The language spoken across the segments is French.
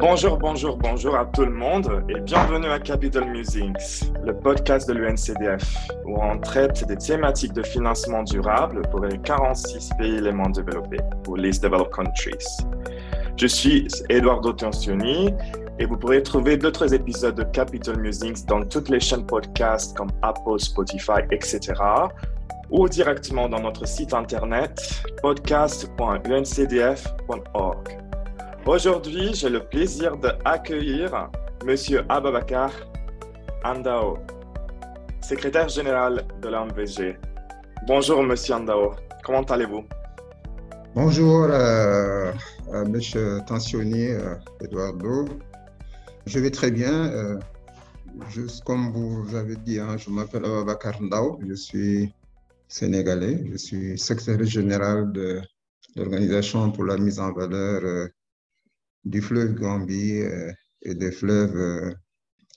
Bonjour, bonjour, bonjour à tout le monde et bienvenue à Capital Musings, le podcast de l'UNCDF, où on traite des thématiques de financement durable pour les 46 pays les moins développés, ou least developed countries. Je suis Eduardo Tensioni et vous pourrez trouver d'autres épisodes de Capital Musings dans toutes les chaînes podcasts comme Apple, Spotify, etc. ou directement dans notre site internet podcast.uncdf.org. Aujourd'hui, j'ai le plaisir d'accueillir M. Ababacar Ndaw, secrétaire général de l'OMVG. Bonjour M. Ndaw, comment allez-vous? Bonjour M. Tensioni, Eduardo. Je vais très bien. Comme vous avez dit, je m'appelle Ababacar Ndaw, je suis sénégalais, je suis secrétaire général de l'Organisation pour la mise en valeur du fleuve Gambie et des fleuves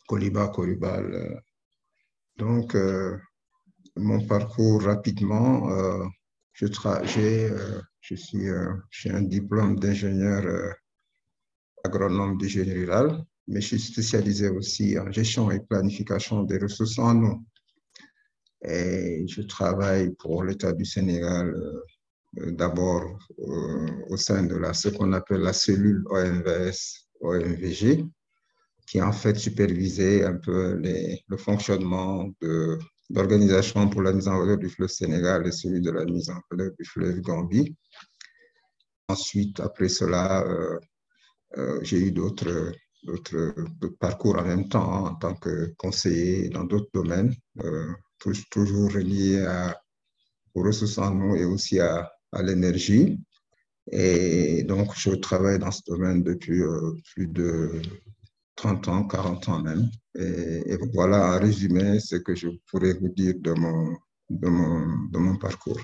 Koliba-Corubal. Donc, mon parcours rapidement, j'ai un diplôme d'ingénieur agronome du génie rural, mais je suis spécialisé aussi en gestion et planification des ressources en eau. Et je travaille pour l'État du Sénégal, d'abord au sein de ce qu'on appelle la cellule OMVS, OMVG, qui en fait supervisait un peu le fonctionnement de l'organisation pour la mise en valeur du fleuve Sénégal et celui de la mise en valeur du fleuve Gambie. Ensuite, après cela, j'ai eu d'autres parcours en même temps, en tant que conseiller dans d'autres domaines, toujours relié aux ressources en eau et aussi à l'énergie. Et donc, je travaille dans ce domaine depuis plus de 30 ans, 40 ans même. Et voilà, en résumé, ce que je pourrais vous dire de mon parcours.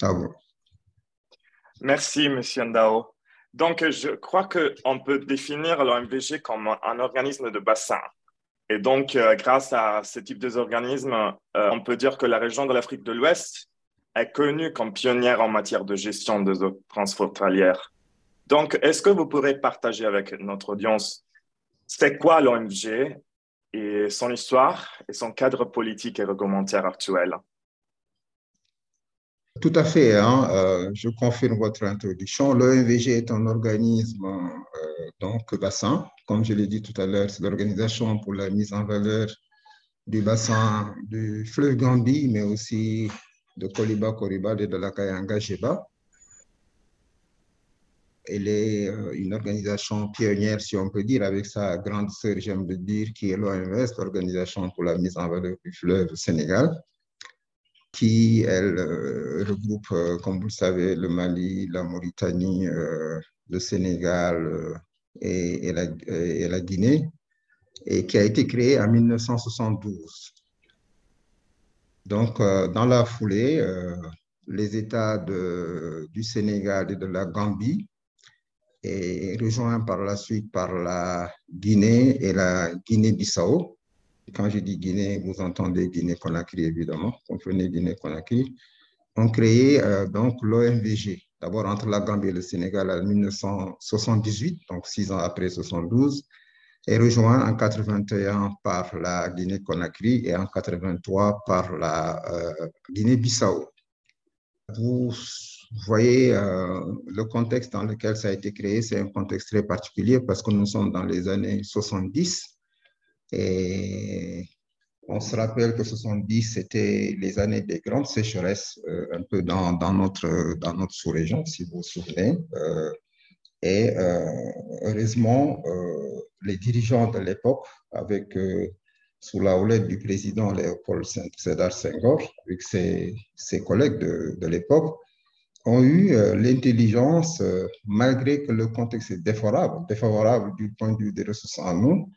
À vous. Merci, M. Ndaw. Donc, je crois qu'on peut définir l'OMVG comme un organisme de bassin. Et donc, grâce à ce type d'organismes, on peut dire que la région de l'Afrique de l'Ouest est connue comme pionnière en matière de gestion des eaux transfrontalières. Donc, est-ce que vous pourrez partager avec notre audience, c'est quoi l'OMVG et son histoire et son cadre politique et réglementaire actuel? Tout à fait, je confirme votre introduction. L'OMVG est un organisme donc bassin. Comme je l'ai dit tout à l'heure, c'est l'organisation pour la mise en valeur du bassin du fleuve Gambie, mais aussi de Koliba-Corubal et de la Kayanga-Géba. Elle est une organisation pionnière, si on peut dire, avec sa grande sœur, j'aime le dire, qui est l'OMVS, l'organisation pour la mise en valeur du fleuve Sénégal, qui, elle, regroupe, comme vous le savez, le Mali, la Mauritanie, le Sénégal et la Guinée, et qui a été créée en 1972. Donc, dans la foulée, les États du Sénégal et de la Gambie, et rejoints par la suite par la Guinée et la Guinée-Bissau. Quand je dis Guinée, vous entendez Guinée-Conakry, évidemment, comprenez Guinée-Conakry, ont créé donc l'OMVG, d'abord entre la Gambie et le Sénégal en 1978, donc 6 ans après 1972, et rejoint en 1981 par la Guinée-Conakry et en 1983 par la Guinée-Bissau. Vous voyez le contexte dans lequel ça a été créé, c'est un contexte très particulier parce que nous sommes dans les années 70. Et on se rappelle que 70, c'était les années des grandes sécheresses, un peu dans notre sous-région, si vous vous souvenez. Heureusement, les dirigeants de l'époque, avec sous la houlette du président Léopold Sédar Senghor, avec ses collègues de l'époque, ont eu l'intelligence, malgré que le contexte est défavorable du point de vue des ressources en eau,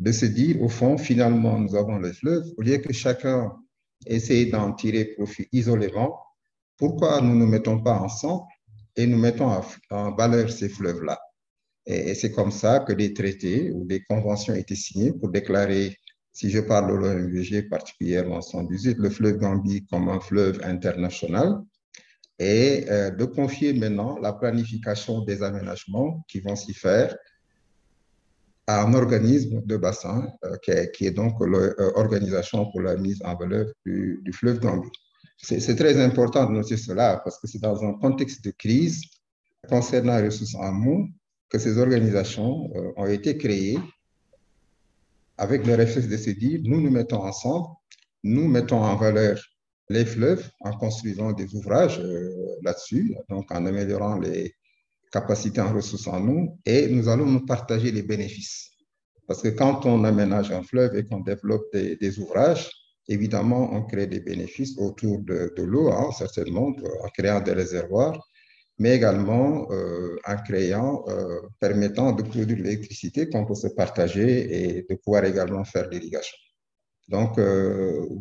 de se dire, au fond, finalement, nous avons les fleuves, au lieu que chacun essaye d'en tirer profit isolément, pourquoi nous ne nous mettons pas ensemble et nous mettons en valeur ces fleuves-là? Et c'est comme ça que des traités ou des conventions étaient signés pour déclarer, si je parle de l'OMVG particulièrement en 118, le fleuve Gambie comme un fleuve international et de confier maintenant la planification des aménagements qui vont s'y faire à un organisme de bassin qui est donc l'Organisation pour la mise en valeur du fleuve Gambie. C'est très important de noter cela parce que c'est dans un contexte de crise concernant les ressources en eau que ces organisations ont été créées avec le réflexe de se dire, nous nous mettons ensemble, nous mettons en valeur les fleuves en construisant des ouvrages là-dessus, donc en améliorant les capacités en ressources en eau, et nous allons nous partager les bénéfices. Parce que quand on aménage un fleuve et qu'on développe des ouvrages, évidemment, on crée des bénéfices autour de l'eau, hein, certainement, en créant des réservoirs, mais également en créant, permettant de produire de l'électricité qu'on peut se partager et de pouvoir également faire l'irrigation. Donc,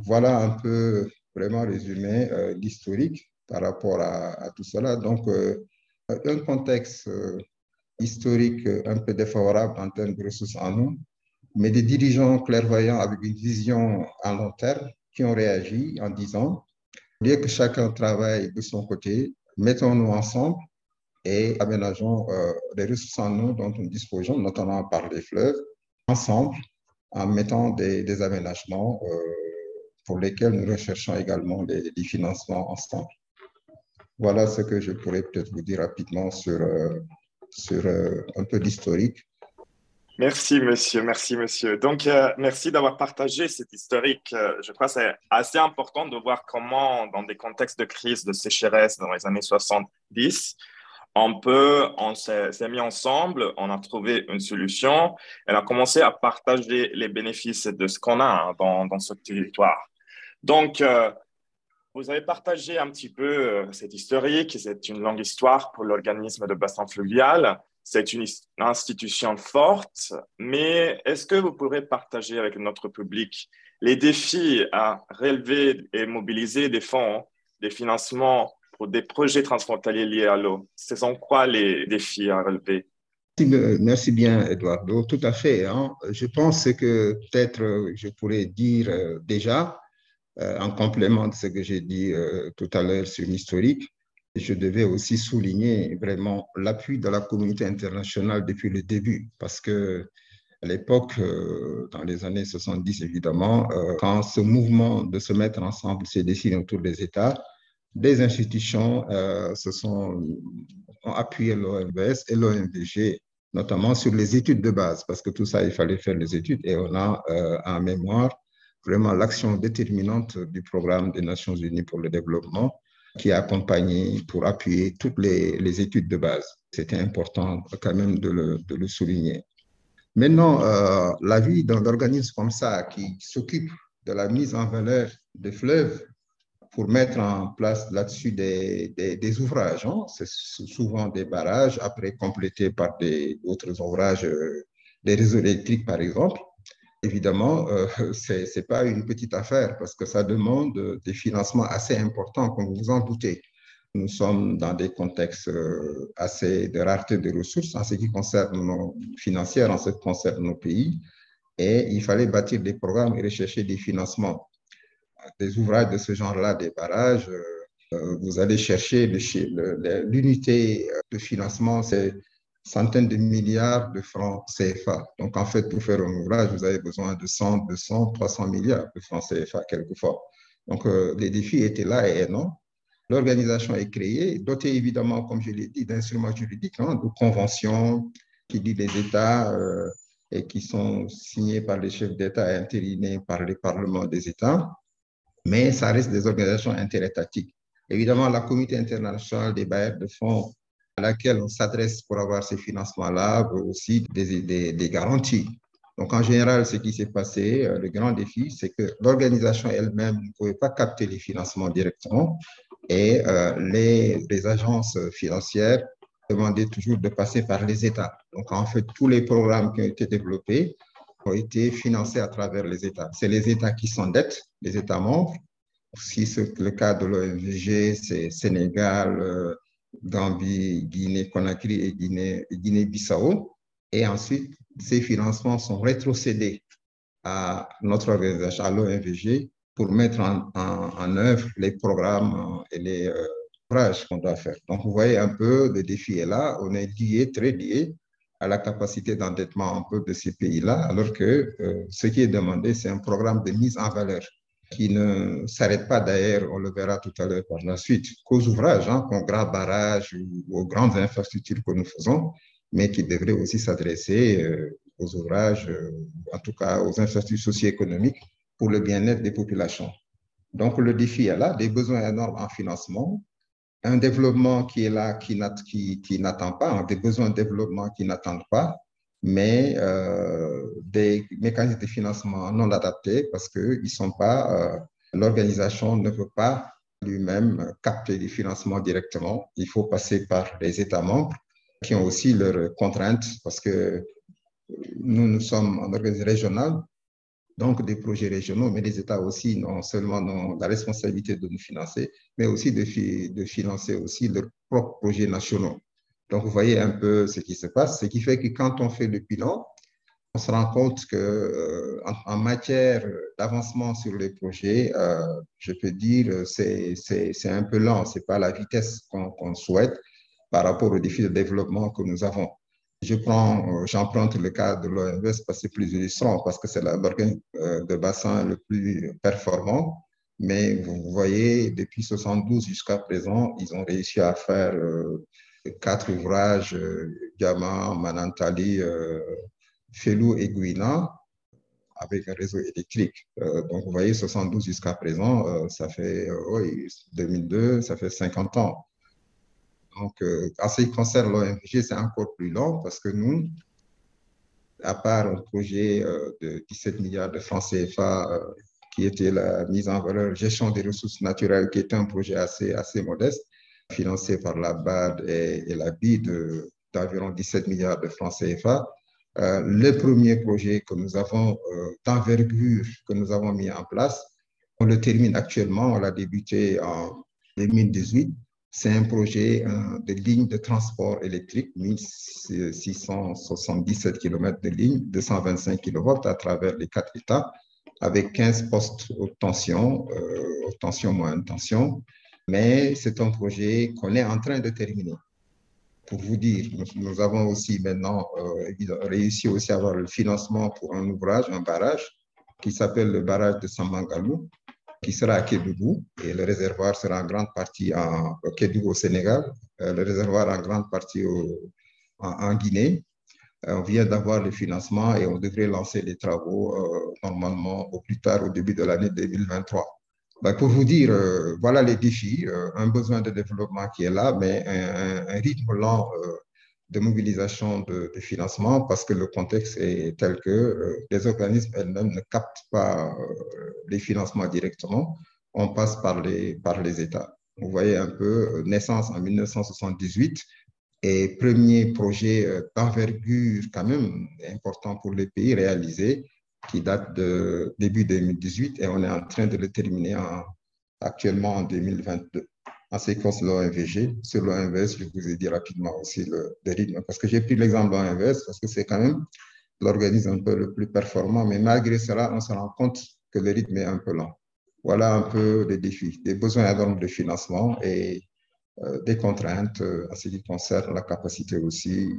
voilà un peu vraiment résumé l'historique par rapport à tout cela. Donc, un contexte historique un peu défavorable en termes de ressources en eau, mais des dirigeants clairvoyants avec une vision à long terme qui ont réagi en disant, au lieu que chacun travaille de son côté, mettons-nous ensemble et aménageons les ressources en eau dont nous disposons, notamment par les fleuves, ensemble, en mettant des aménagements pour lesquels nous recherchons également des financements ensemble. Voilà ce que je pourrais peut-être vous dire rapidement sur un peu d'historique. Merci, monsieur. Donc, merci d'avoir partagé cet historique. Je crois que c'est assez important de voir comment, dans des contextes de crise, de sécheresse dans les années 70, on s'est mis ensemble, on a trouvé une solution, et on a commencé à partager les bénéfices de ce qu'on a dans ce territoire. Donc, vous avez partagé un petit peu cette historique, c'est une longue histoire pour l'organisme de bassin fluvial. C'est une institution forte, mais est-ce que vous pourrez partager avec notre public les défis à relever et mobiliser des fonds, des financements pour des projets transfrontaliers liés à l'eau? Ce sont quoi les défis à relever? Merci bien, Eduardo. Tout à fait. Hein. Je pense que peut-être je pourrais dire déjà, en complément de ce que j'ai dit tout à l'heure sur l'historique, je devais aussi souligner vraiment l'appui de la communauté internationale depuis le début, parce que à l'époque, dans les années 70 évidemment, quand ce mouvement de se mettre ensemble s'est dessiné autour des États, des institutions ont appuyé l'OMVS et l'OMVG, notamment sur les études de base, parce que tout ça, il fallait faire les études, et on a en mémoire vraiment l'action déterminante du programme des Nations Unies pour le développement, qui a accompagné pour appuyer toutes les études de base. C'était important quand même de le souligner. Maintenant, l'avis d'un organisme comme ça qui s'occupe de la mise en valeur des fleuves pour mettre en place là-dessus des ouvrages, hein, c'est souvent des barrages, après complétés par d'autres ouvrages, des réseaux électriques par exemple. Évidemment, ce n'est pas une petite affaire parce que ça demande des financements assez importants, comme vous en doutez. Nous sommes dans des contextes assez de rareté de ressources en ce qui concerne nos financières, en ce qui concerne nos pays. Et il fallait bâtir des programmes et rechercher des financements. Des ouvrages de ce genre-là, des barrages, vous allez chercher l'unité de financement, c'est centaines de milliards de francs CFA. Donc, en fait, pour faire un ouvrage, vous avez besoin de 100, 200, 300 milliards de francs CFA, quelquefois. Donc, les défis étaient là et non. L'organisation est créée, dotée évidemment, comme je l'ai dit, d'instruments juridiques, hein, de conventions qui lient les États et qui sont signés par les chefs d'État et intérinés par les parlements des États. Mais ça reste des organisations interétatiques. Évidemment, la communauté internationale des bailleurs de fonds à laquelle on s'adresse pour avoir ces financements-là, aussi des garanties. Donc, en général, ce qui s'est passé, le grand défi, c'est que l'organisation elle-même ne pouvait pas capter les financements directement et les agences financières demandaient toujours de passer par les États. Donc, en fait, tous les programmes qui ont été développés ont été financés à travers les États. C'est les États qui s'endettent, les États membres. Si c'est le cas de l'OMVG, c'est Sénégal, Gambie, Guinée-Conakry et Guinée-Bissau. Et ensuite, ces financements sont rétrocédés à notre organisation, à l'OMVG, pour mettre en œuvre les programmes et les ouvrages qu'on doit faire. Donc, vous voyez un peu, le défi est là, on est liés, très liés. à la capacité d'endettement en peu de ces pays-là, alors que ce qui est demandé, c'est un programme de mise en valeur qui ne s'arrête pas d'ailleurs, on le verra tout à l'heure par la suite, qu'aux ouvrages, hein, qu'aux grands barrages ou aux grandes infrastructures que nous faisons, mais qui devrait aussi s'adresser aux ouvrages, en tout cas aux infrastructures socio-économiques pour le bien-être des populations. Donc le défi est là, des besoins énormes en financement, un développement qui est là, qui n'attend pas, hein, des besoins de développement qui n'attendent pas, mais des mécanismes de financement non adaptés parce que ils sont pas, l'organisation ne peut pas lui-même capter les financements directement. Il faut passer par les États membres qui ont aussi leurs contraintes parce que nous, nous sommes en organisme régional, donc des projets régionaux, mais les États aussi non seulement ont la responsabilité de nous financer, mais aussi de financer aussi leurs propres projets nationaux. Donc, vous voyez un peu ce qui se passe, ce qui fait que quand on fait le bilan, on se rend compte que en matière d'avancement sur les projets, je peux dire c'est un peu lent, c'est pas la vitesse qu'on souhaite par rapport aux défis de développement que nous avons. J'emprunte le cas de l'OMVS parce que c'est plus illustrant, parce que c'est l'organisme de bassin le plus performant. Mais vous voyez, depuis 1972 jusqu'à présent, ils ont réussi à faire 4 ouvrages, Diama, Manantali, Félou et Gouina, avec un réseau électrique. Donc vous voyez, 1972 jusqu'à présent, ça fait 2002, ça fait 50 ans. Donc, en ce qui concerne l'OMVG, c'est encore plus long parce que nous, à part un projet de 17 milliards de francs CFA qui était la mise en valeur, gestion des ressources naturelles, qui était un projet assez modeste, financé par la BAD et la BID d'environ 17 milliards de francs CFA, le premier projet que nous avons d'envergure que nous avons mis en place, on le termine actuellement, on l'a débuté en 2018. C'est un projet de ligne de transport électrique, 1677 km de ligne, 225 kV à travers les 4 États, avec 15 postes haute tension, moyenne tension. Mais c'est un projet qu'on est en train de terminer. Pour vous dire, nous avons aussi maintenant réussi aussi à avoir le financement pour un ouvrage, un barrage, qui s'appelle le barrage de Sambangalou, qui sera à Kédougou, et le réservoir sera en grande partie au Kédougou au Sénégal, le réservoir en grande partie en Guinée. On vient d'avoir le financement et on devrait lancer les travaux normalement au plus tard au début de l'année 2023. Ben, pour vous dire, voilà les défis, un besoin de développement qui est là, mais un rythme lent de mobilisation de financement parce que le contexte est tel que les organismes elles-mêmes ne captent pas les financements directement, on passe par les États. Vous voyez un peu, naissance en 1978 et premier projet d'envergure quand même important pour les pays réalisé qui date de début 2018 et on est en train de le terminer actuellement en 2022. En séquence l'OMVG, sur l'OMVS, je vous ai dit rapidement aussi le rythme, parce que j'ai pris l'exemple de l'OMVS, parce que c'est quand même l'organisme un peu le plus performant, mais malgré cela, on se rend compte que le rythme est un peu lent. Voilà un peu les défis, des besoins énormes de financement et des contraintes à ce qui concerne la capacité aussi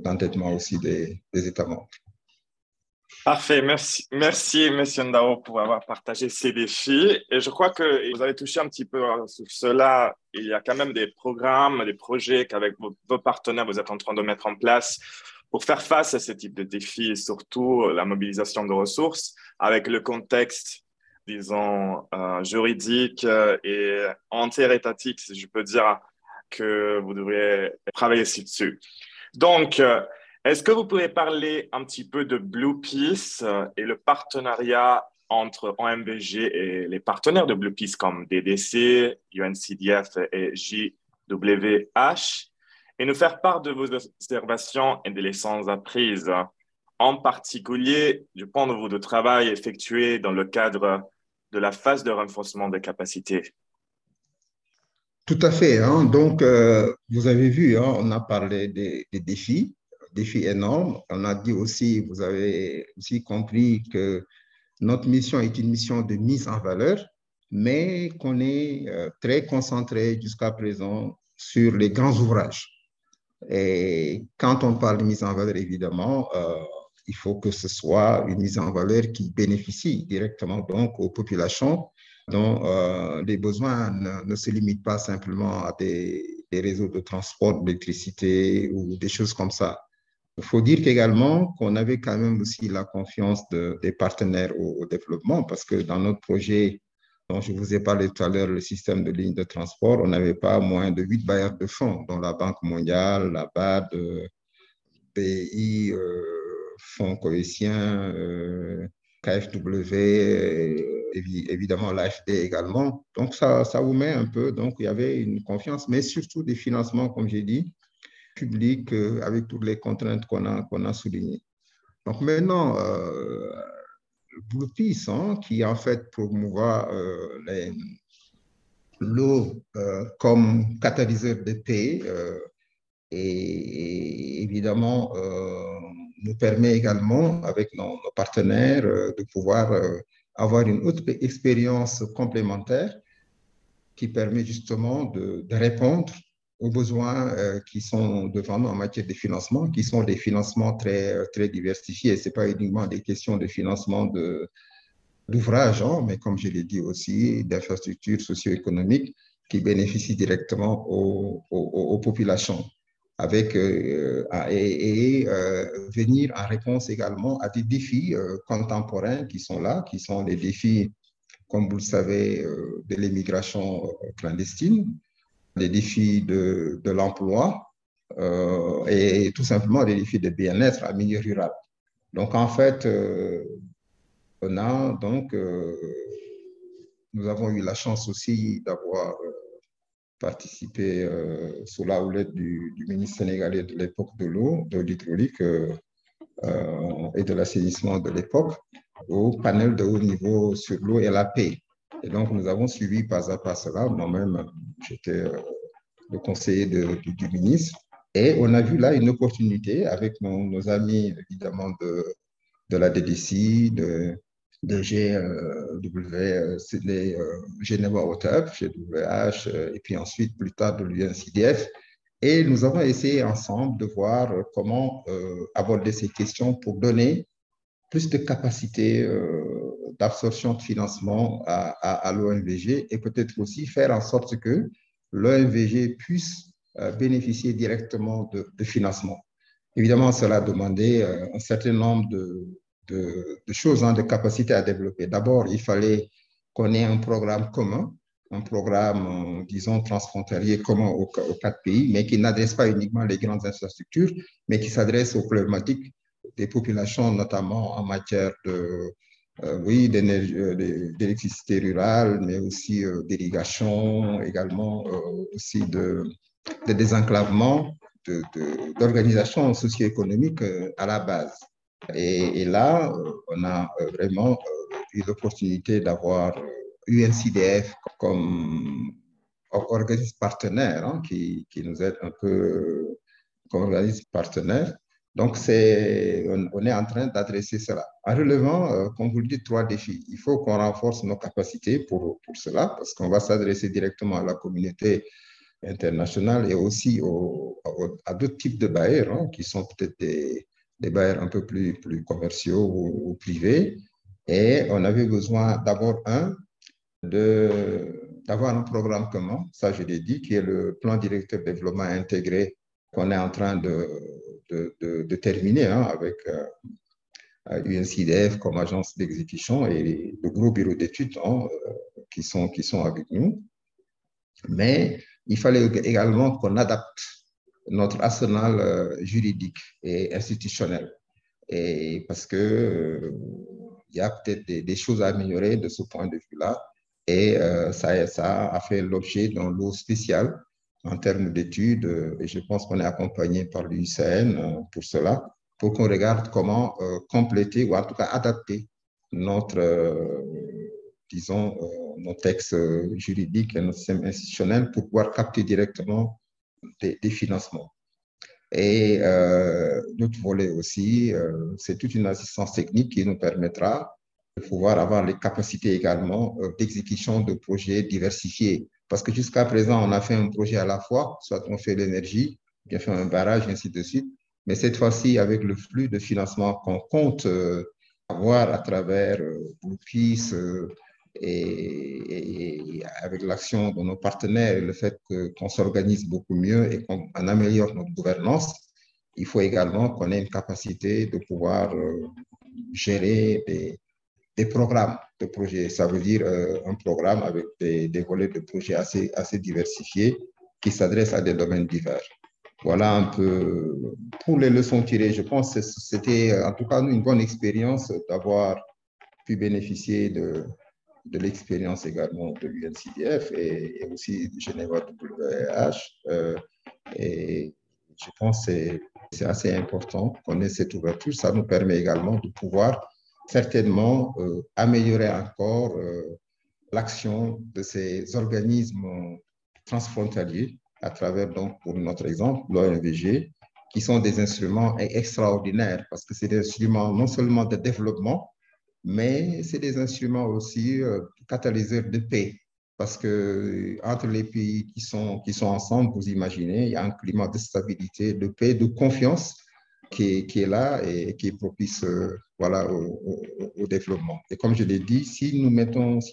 d'endettement aussi des États membres. Parfait, merci M. Ndao pour avoir partagé ces défis. Et je crois que vous avez touché un petit peu sur cela. Il y a quand même des programmes, des projets qu'avec vos partenaires, vous êtes en train de mettre en place pour faire face à ce type de défis, et surtout la mobilisation de ressources avec le contexte, disons, juridique et interétatique, si je peux dire, que vous devriez travailler dessus. Donc, est-ce que vous pouvez parler un petit peu de Blue Peace et le partenariat entre OMVG et les partenaires de Blue Peace comme DDC, UNCDF et GWH et nous faire part de vos observations et des leçons apprises, en particulier du point de vue de travail effectué dans le cadre de la phase de renforcement des capacités? Tout à fait. Hein. Donc, vous avez vu, hein, on a parlé des défis. Défi énorme. On a dit aussi, vous avez aussi compris que notre mission est une mission de mise en valeur, mais qu'on est très concentré jusqu'à présent sur les grands ouvrages. Et quand on parle de mise en valeur, évidemment, il faut que ce soit une mise en valeur qui bénéficie directement donc aux populations dont les besoins ne se limitent pas simplement à des réseaux de transport, d'électricité ou des choses comme ça. Il faut dire également qu'on avait quand même aussi la confiance des partenaires au développement, parce que dans notre projet dont je vous ai parlé tout à l'heure, le système de lignes de transport, on n'avait pas moins de 8 bailleurs de fonds, dont la Banque mondiale, la BAD, BI, Fonds cohésiens, KFW, évidemment l'AFD également. Donc ça vous met un peu, donc il y avait une confiance, mais surtout des financements, comme j'ai dit, publics, avec toutes les contraintes qu'on a soulignées. Donc maintenant, Blue Peace, hein, qui en fait promouvoit l'eau comme catalyseur de paix, et évidemment nous permet également, avec nos partenaires, de pouvoir avoir une autre expérience complémentaire qui permet justement de répondre aux besoins qui sont devant nous en matière de financement, qui sont des financements très, très diversifiés. Ce n'est pas uniquement des questions de financement d'ouvrages, hein, mais comme je l'ai dit aussi, d'infrastructures socio-économiques qui bénéficient directement aux populations. Venir en réponse également à des défis contemporains qui sont là, qui sont les défis, comme vous le savez, de l'immigration clandestine, les défis de l'emploi et tout simplement les défis de bien-être en milieu rural. Donc en fait, nous avons eu la chance aussi d'avoir participé sous la houlette du ministre sénégalais de l'époque de l'eau, de l'hydraulique et de l'assainissement de l'époque, au panel de haut niveau sur l'eau et la paix. Et donc, nous avons suivi pas à pas cela. Moi-même, j'étais le conseiller du ministre. Et on a vu là une opportunité avec nos amis, évidemment, de la DDC, de Geneva Water, GWH, et puis ensuite plus tard de l'UNCDF. Et nous avons essayé ensemble de voir comment aborder ces questions pour donner plus de capacité d'absorption de financement à l'OMVG, et peut-être aussi faire en sorte que l'OMVG puisse bénéficier directement de financement. Évidemment, cela demandait un certain nombre de choses, hein, de capacités à développer. D'abord, il fallait qu'on ait un programme commun, un programme, disons, transfrontalier commun aux quatre pays, mais qui n'adresse pas uniquement les grandes infrastructures, mais qui s'adresse aux problématiques des populations, notamment en matière d'électricité rurale, mais aussi d'irrigation, également aussi de désenclavement, d'organisation socio-économique à la base. Et là, on a vraiment eu l'opportunité d'avoir UNCDF comme organisme partenaire, hein, qui nous aide un peu comme organisme partenaire. Donc, on est en train d'adresser cela. En relevant, comme vous le dites, 3 défis. Il faut qu'on renforce nos capacités pour cela, parce qu'on va s'adresser directement à la communauté internationale et aussi à d'autres types de bailleurs, hein, qui sont peut-être des bailleurs un peu plus commerciaux ou privés. Et on avait besoin d'abord, d'avoir un programme commun, ça je l'ai dit, qui est le plan directeur de développement intégré qu'on est en train de terminer, hein, avec UNCDF comme agence d'exécution et le gros bureau d'études, hein, qui sont avec nous. Mais il fallait également qu'on adapte notre arsenal juridique et institutionnel. Et parce qu'il y a peut-être des choses à améliorer de ce point de vue-là. Et ça a fait l'objet d'un lot spécial en termes d'études. Et je pense qu'on est accompagné par l'UICN pour cela, pour qu'on regarde comment compléter ou en tout cas adapter notre, nos textes juridiques et notre système institutionnel pour pouvoir capter directement des financements. Et notre volet aussi, c'est toute une assistance technique qui nous permettra de pouvoir avoir les capacités également d'exécution de projets diversifiés. Parce que jusqu'à présent, on a fait un projet à la fois, soit on fait l'énergie, qui a fait un barrage, ainsi de suite. Mais cette fois-ci, avec le flux de financement qu'on compte avoir à travers Blue Peace et avec l'action de nos partenaires et le fait qu'on s'organise beaucoup mieux et qu'on améliore notre gouvernance, il faut également qu'on ait une capacité de pouvoir gérer des programmes de projets. Ça veut dire un programme avec des volets de projets assez diversifiés qui s'adressent à des domaines divers. Voilà un peu pour les leçons tirées. Je pense que c'était en tout cas une bonne expérience d'avoir pu bénéficier de l'expérience également de l'UNCDF et aussi de Geneva WH. Et je pense que c'est assez important qu'on ait cette ouverture. Ça nous permet également de pouvoir certainement améliorer encore l'action de ces organismes transfrontaliers à travers, donc, pour notre exemple, l'OMVG, qui sont des instruments extraordinaires parce que c'est des instruments non seulement de développement, mais c'est des instruments aussi catalyseurs de paix parce que entre les pays qui sont ensemble, vous imaginez, il y a un climat de stabilité, de paix, de confiance qui est là et qui est propice voilà, au développement. Et comme je l'ai dit, si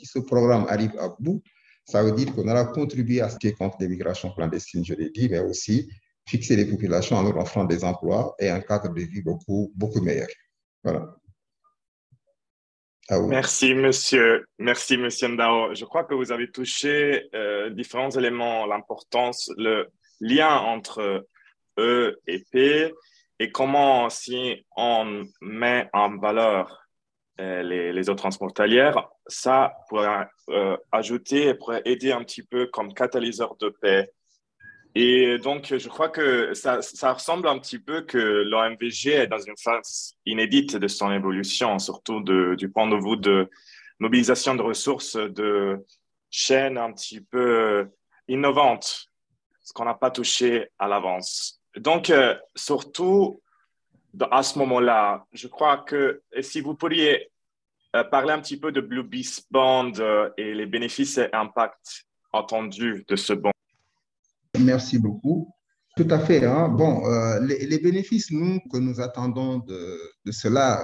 ce programme arrive à bout, ça veut dire qu'on aura contribué à ce qui est contre l'immigration clandestine, je l'ai dit, mais aussi fixer les populations en leur offrant des emplois et un cadre de vie beaucoup, beaucoup meilleur. Voilà. Merci, monsieur Ndao. Je crois que vous avez touché différents éléments, l'importance, le lien entre E et P et comment, si on met en valeur les eaux transfrontalières, ça pourrait ajouter et pourrait aider un petit peu comme catalyseur de paix. Et donc, je crois que ça ressemble un petit peu que l'OMVG est dans une phase inédite de son évolution, surtout du point de vue de mobilisation de ressources, de chaînes un petit peu innovantes, ce qu'on n'a pas touché à l'avance. Donc, surtout, à ce moment-là, je crois que si vous pourriez parler un petit peu de Blue Peace Bond et les bénéfices et impacts attendus de ce bond. Merci beaucoup. Tout à fait. Hein. Bon, les bénéfices, nous, que nous attendons de cela,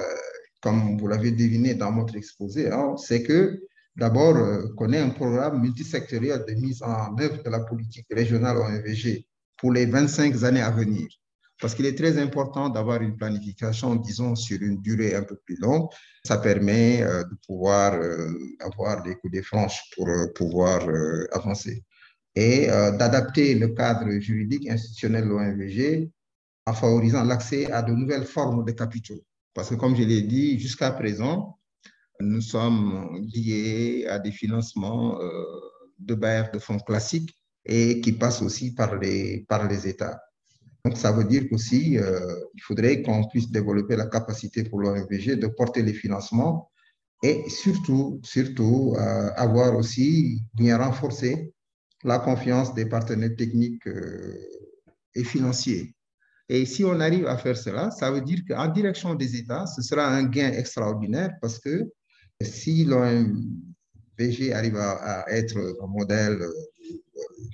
comme vous l'avez deviné dans votre exposé, hein, c'est que, d'abord, qu'on ait un programme multisectoriel de mise en œuvre de la politique régionale OMVG pour les 25 années à venir. Parce qu'il est très important d'avoir une planification, disons, sur une durée un peu plus longue. Ça permet de pouvoir avoir des coups de franche pour pouvoir avancer et d'adapter le cadre juridique institutionnel de l'OMVG en favorisant l'accès à de nouvelles formes de capitaux. Parce que, comme je l'ai dit, jusqu'à présent, nous sommes liés à des financements de bailleurs de fonds classiques et qui passent aussi par les États. Donc, ça veut dire qu'aussi, il faudrait qu'on puisse développer la capacité pour l'OMVG de porter les financements et surtout, avoir aussi bien renforcé la confiance des partenaires techniques et financiers. Et si on arrive à faire cela, ça veut dire qu'en direction des États, ce sera un gain extraordinaire parce que si l'OMVG arrive à être un modèle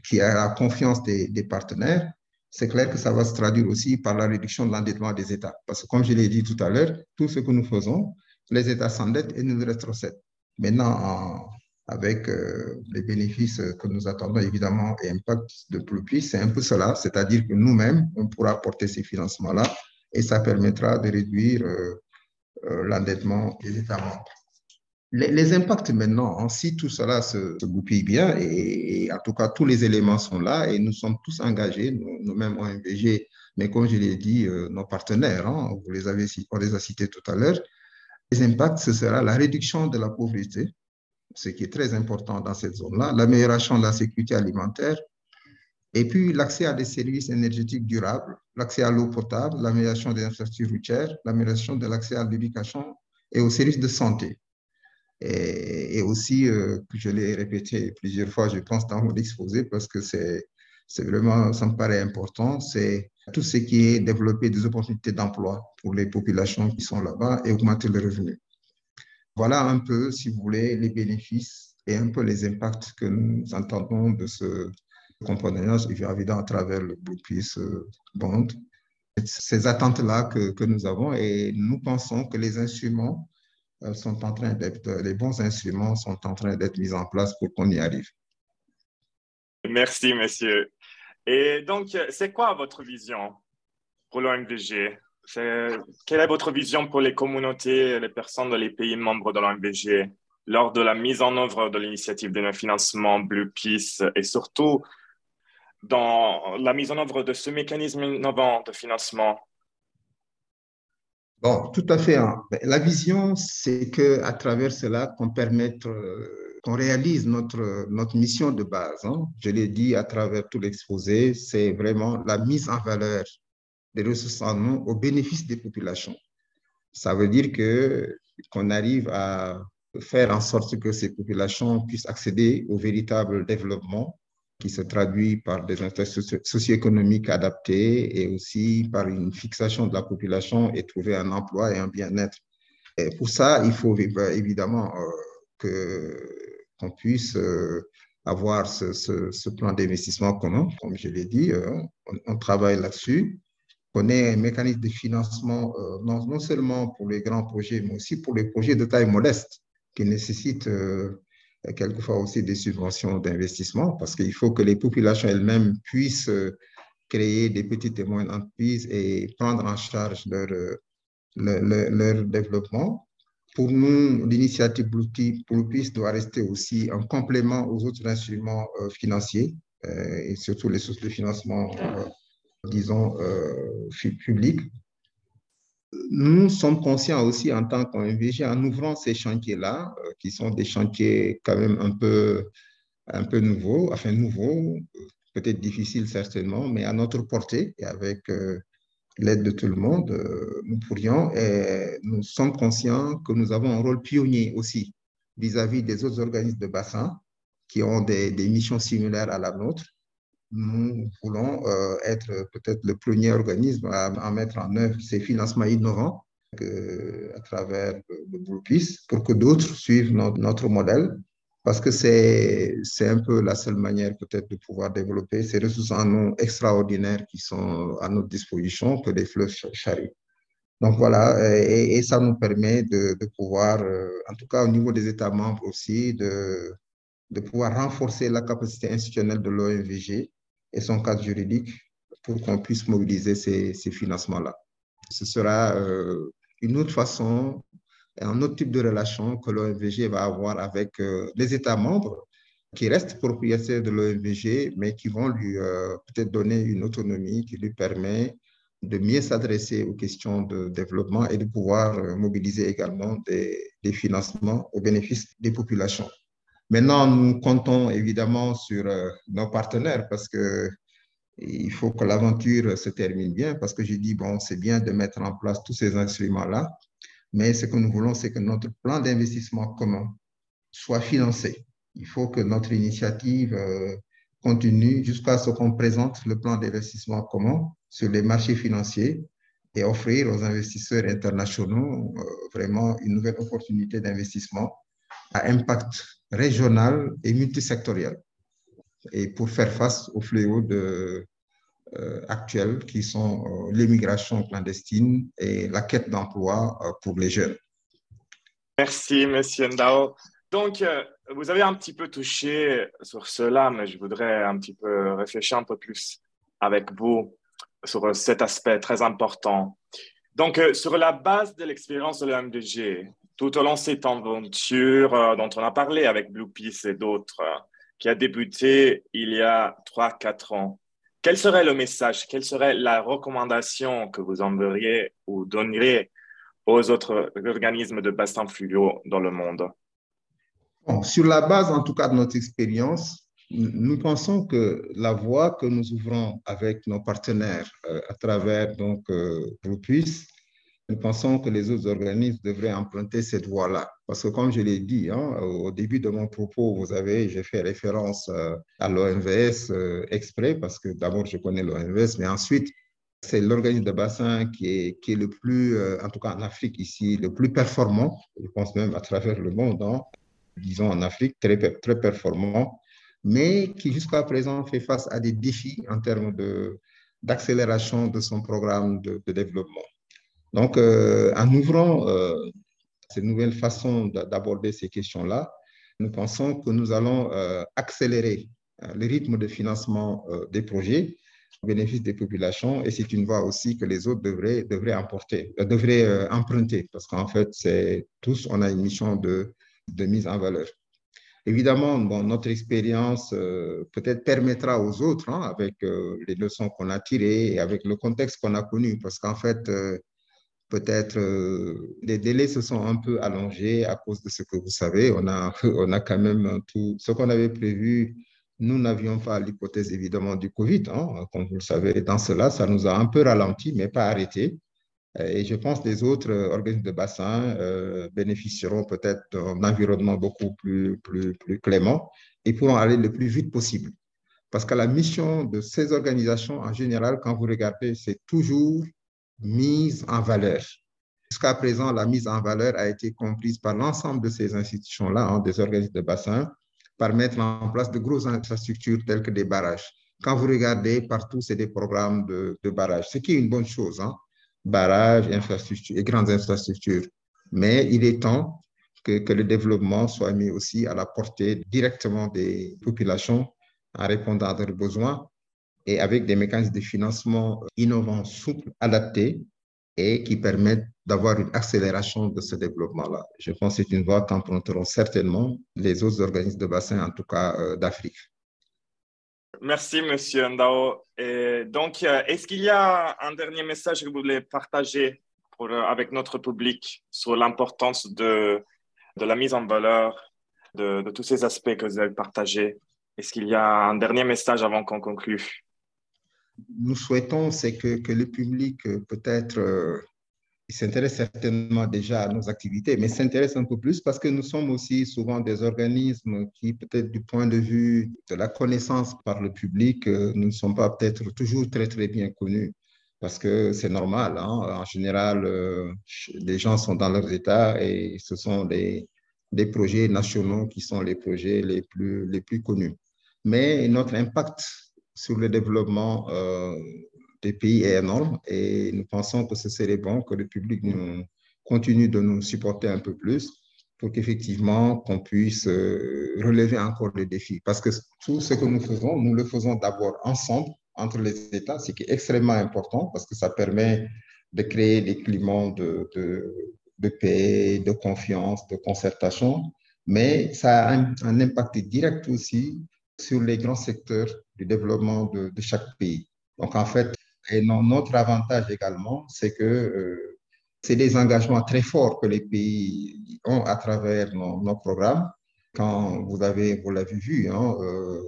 qui a la confiance des partenaires, c'est clair que ça va se traduire aussi par la réduction de l'endettement des États. Parce que comme je l'ai dit tout à l'heure, tout ce que nous faisons, les États s'endettent et nous rétrocèdent. Maintenant, avec les bénéfices que nous attendons, évidemment, et l'impact de Blue Peace, c'est un peu cela. C'est-à-dire que nous-mêmes, on pourra apporter ces financements-là et ça permettra de réduire l'endettement des États membres. Les impacts maintenant, hein, si tout cela se goupille bien, et en tout cas tous les éléments sont là et nous sommes tous engagés, nous-mêmes OMVG, mais comme je l'ai dit, nos partenaires, hein, on les a cités tout à l'heure, les impacts, ce sera la réduction de la pauvreté, ce qui est très important dans cette zone-là, l'amélioration de la sécurité alimentaire, et puis l'accès à des services énergétiques durables, l'accès à l'eau potable, l'amélioration des infrastructures routières, l'amélioration de l'accès à l'éducation et aux services de santé. Et aussi, je l'ai répété plusieurs fois, je pense, dans mon exposé, parce que c'est vraiment, ça me paraît important, c'est tout ce qui est développer des opportunités d'emploi pour les populations qui sont là-bas et augmenter les revenus. Voilà un peu, si vous voulez, les bénéfices et un peu les impacts que nous entendons de ce compagnonnage évident à travers le Blue Peace Bond. Ces attentes-là que nous avons, et nous pensons que les instruments sont en train d'être, les bons instruments sont en train d'être mis en place pour qu'on y arrive. Merci, monsieur. Et donc, c'est quoi votre vision pour l'OMVG? Quelle est votre vision pour les communautés et les personnes dans les pays membres de l'OMVG lors de la mise en œuvre de l'initiative de financement Blue Peace et surtout dans la mise en œuvre de ce mécanisme innovant de financement? Bon, tout à fait. Hein. La vision, c'est qu'à travers cela, qu'on réalise notre mission de base. Hein. Je l'ai dit à travers tout l'exposé, c'est vraiment la mise en valeur des ressources en eau au bénéfice des populations. Ça veut dire qu'on arrive à faire en sorte que ces populations puissent accéder au véritable développement qui se traduit par des infrastructures socio-économiques adaptées et aussi par une fixation de la population et trouver un emploi et un bien-être. Et pour ça, il faut évidemment qu'on puisse avoir ce plan d'investissement commun. Comme je l'ai dit, on travaille là-dessus. On ait un mécanisme de financement non seulement pour les grands projets, mais aussi pour les projets de taille modeste qui nécessitent quelquefois aussi des subventions d'investissement, parce qu'il faut que les populations elles-mêmes puissent créer des petites et moyennes entreprises et prendre en charge leur développement. Pour nous, l'initiative Blue Peace doit rester aussi un complément aux autres instruments financiers et surtout les sources de financement, disons, publiques. Nous sommes conscients aussi en tant qu'OMVG, en ouvrant ces chantiers-là, qui sont des chantiers quand même un peu nouveaux, enfin nouveaux, peut-être difficiles certainement, mais à notre portée et avec l'aide de tout le monde, nous pourrions, et nous sommes conscients que nous avons un rôle pionnier aussi vis-à-vis des autres organismes de bassin qui ont des missions similaires à la nôtre. Nous voulons être peut-être le premier organisme à mettre en œuvre ces financements innovants à travers le Blue Peace pour que d'autres suivent notre modèle, parce que c'est un peu la seule manière peut-être de pouvoir développer ces ressources en eau extraordinaires qui sont à notre disposition, que les fleuves charrient. Donc voilà, et ça nous permet de pouvoir, en tout cas au niveau des États membres aussi, de pouvoir renforcer la capacité institutionnelle de l'OMVG et son cadre juridique pour qu'on puisse mobiliser ces financements-là. Ce sera une autre façon, un autre type de relation que l'OMVG va avoir avec les États membres qui restent propriétaires de l'OMVG, mais qui vont lui peut-être donner une autonomie qui lui permet de mieux s'adresser aux questions de développement et de pouvoir mobiliser également des financements au bénéfice des populations. Maintenant, nous comptons évidemment sur nos partenaires parce qu'il faut que l'aventure se termine bien, parce que j'ai dit, bon, c'est bien de mettre en place tous ces instruments-là, mais ce que nous voulons, c'est que notre plan d'investissement commun soit financé. Il faut que notre initiative continue jusqu'à ce qu'on présente le plan d'investissement commun sur les marchés financiers et offrir aux investisseurs internationaux vraiment une nouvelle opportunité d'investissement à impact régional et multisectoriel, et pour faire face aux fléaux actuels qui sont l'immigration clandestine et la quête d'emploi pour les jeunes. Merci, monsieur Ndao. Donc, vous avez un petit peu touché sur cela, mais je voudrais un petit peu réfléchir un peu plus avec vous sur cet aspect très important. Donc, sur la base de l'expérience de l'OMVG, tout au long de cette aventure dont on a parlé avec Blue Peace et d'autres, qui a débuté il y a 3-4 ans, quel serait le message, quelle serait la recommandation que vous enverriez ou donneriez aux autres organismes de bassin fluviaux dans le monde? Bon, sur la base, en tout cas, de notre expérience, nous pensons que la voie que nous ouvrons avec nos partenaires à travers donc, Blue Peace, nous pensons que les autres organismes devraient emprunter cette voie-là. Parce que comme je l'ai dit, hein, au début de mon propos, j'ai fait référence à l'OMVS exprès, parce que d'abord, je connais l'OMVS, mais ensuite, c'est l'organisme de bassin qui est le plus, en tout cas en Afrique ici, le plus performant, je pense même à travers le monde, hein, disons en Afrique, très, très performant mais qui jusqu'à présent fait face à des défis en termes d'accélération de son programme de développement. Donc, en ouvrant cette nouvelle façon d'aborder ces questions-là, nous pensons que nous allons accélérer le rythme de financement des projets au bénéfice des populations, et c'est une voie aussi que les autres devraient emprunter, parce qu'en fait, on a une mission de mise en valeur. Évidemment, bon, notre expérience peut-être permettra aux autres, hein, avec les leçons qu'on a tirées et avec le contexte qu'on a connu, parce qu'en fait, peut-être les délais se sont un peu allongés à cause de ce que vous savez. On a quand même tout ce qu'on avait prévu. Nous n'avions pas l'hypothèse, évidemment, du Covid, hein, comme vous le savez. Dans cela, ça nous a un peu ralenti, mais pas arrêté. Et je pense que les autres organismes de bassin bénéficieront peut-être d'un environnement beaucoup plus clément et pourront aller le plus vite possible. Parce que la mission de ces organisations, en général, quand vous regardez, c'est toujours mise en valeur. Jusqu'à présent, la mise en valeur a été comprise par l'ensemble de ces institutions-là, hein, des organismes de bassin, par mettre en place de grosses infrastructures telles que des barrages. Quand vous regardez partout, c'est des programmes de barrages, ce qui est une bonne chose, hein. Barrages, infrastructures et grandes infrastructures. Mais il est temps que le développement soit mis aussi à la portée directement des populations en répondant à leurs besoins et avec des mécanismes de financement innovants, souples, adaptés et qui permettent d'avoir une accélération de ce développement-là. Je pense que c'est une voie qu'emprunteront certainement les autres organismes de bassin, en tout cas d'Afrique. Merci, Monsieur Ndao. Et donc, est-ce qu'il y a un dernier message que vous voulez partager avec notre public sur l'importance de la mise en valeur de tous ces aspects que vous avez partagés? Est-ce qu'il y a un dernier message avant qu'on conclue? Nous souhaitons que le public peut-être s'intéresse certainement déjà à nos activités, mais s'intéresse un peu plus, parce que nous sommes aussi souvent des organismes qui, peut-être du point de vue de la connaissance par le public, nous ne sommes pas peut-être toujours très bien connus, parce que c'est normal, hein. En général, les gens sont dans leurs états et ce sont des projets nationaux qui sont les projets les plus connus. Mais notre impact sur le développement des pays est énorme, et nous pensons que ce serait bon que le public continue de nous supporter un peu plus pour qu'effectivement qu'on puisse relever encore les défis. Parce que tout ce que nous le faisons d'abord ensemble entre les États, ce qui est extrêmement important, parce que ça permet de créer des climats de paix, de confiance, de concertation, mais ça a un impact direct aussi sur les grands secteurs du développement de chaque pays. Donc en fait, et notre avantage également, c'est que c'est des engagements très forts que les pays ont à travers nos programmes. Quand vous l'avez vu, hein,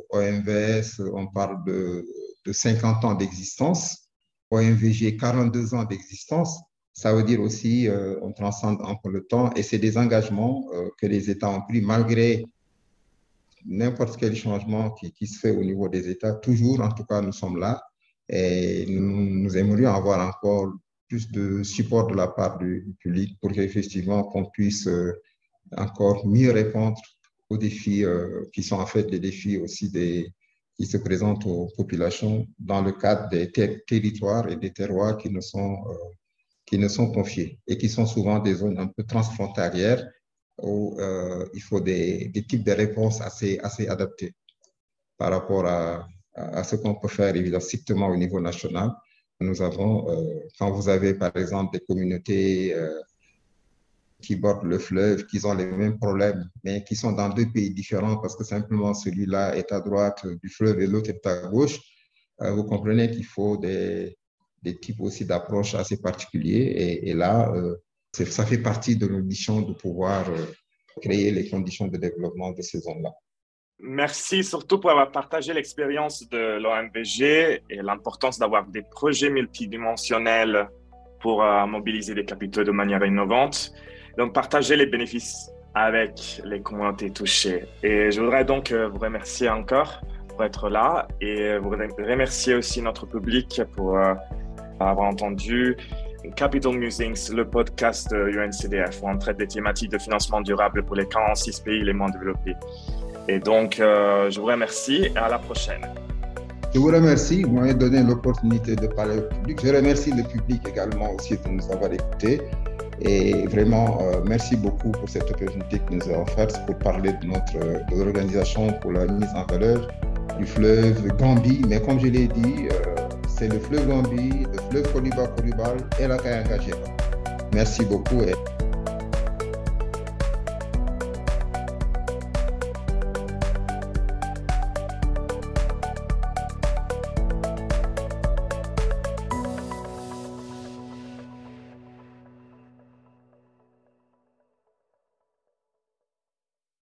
OMVS, on parle de 50 ans d'existence, OMVG, 42 ans d'existence. Ça veut dire aussi on transcende encore le temps, et c'est des engagements que les États ont pris malgré n'importe quel changement qui se fait au niveau des États. Toujours, en tout cas, nous sommes là. Et nous aimerions avoir encore plus de support de la part du public pour qu'effectivement qu'on puisse encore mieux répondre aux défis qui sont en fait les défis aussi qui se présentent aux populations dans le cadre des territoires et des terroirs qui ne sont confiés et qui sont souvent des zones un peu transfrontalières où il faut des types de réponses assez adaptés par rapport à ce qu'on peut faire, évidemment, strictement au niveau national. Nous avons, quand vous avez par exemple des communautés qui bordent le fleuve, qui ont les mêmes problèmes, mais qui sont dans deux pays différents parce que simplement celui-là est à droite du fleuve et l'autre est à gauche, vous comprenez qu'il faut des types aussi d'approches assez particuliers. Et là, ça fait partie de l'ambition de pouvoir créer les conditions de développement de ces zones-là. Merci surtout pour avoir partagé l'expérience de l'OMVG et l'importance d'avoir des projets multidimensionnels pour mobiliser des capitaux de manière innovante. Donc, partager les bénéfices avec les communautés touchées. Et je voudrais donc vous remercier encore pour être là, et vous remercier aussi notre public pour avoir entendu Capital Musings, le podcast de UNCDF, où on traite des thématiques de financement durable pour les 46 pays les moins développés. Et donc, je vous remercie et à la prochaine. Je vous remercie, vous m'avez donné l'opportunité de parler au public. Je remercie le public également aussi de nous avoir écoutés. Et vraiment, merci beaucoup pour cette opportunité que nous avons offerte pour parler de l'organisation pour la mise en valeur du fleuve Gambie. Mais comme je l'ai dit, c'est le fleuve Gambie, le fleuve Koliba-Corubal et la Kayanga-Géba. Merci beaucoup.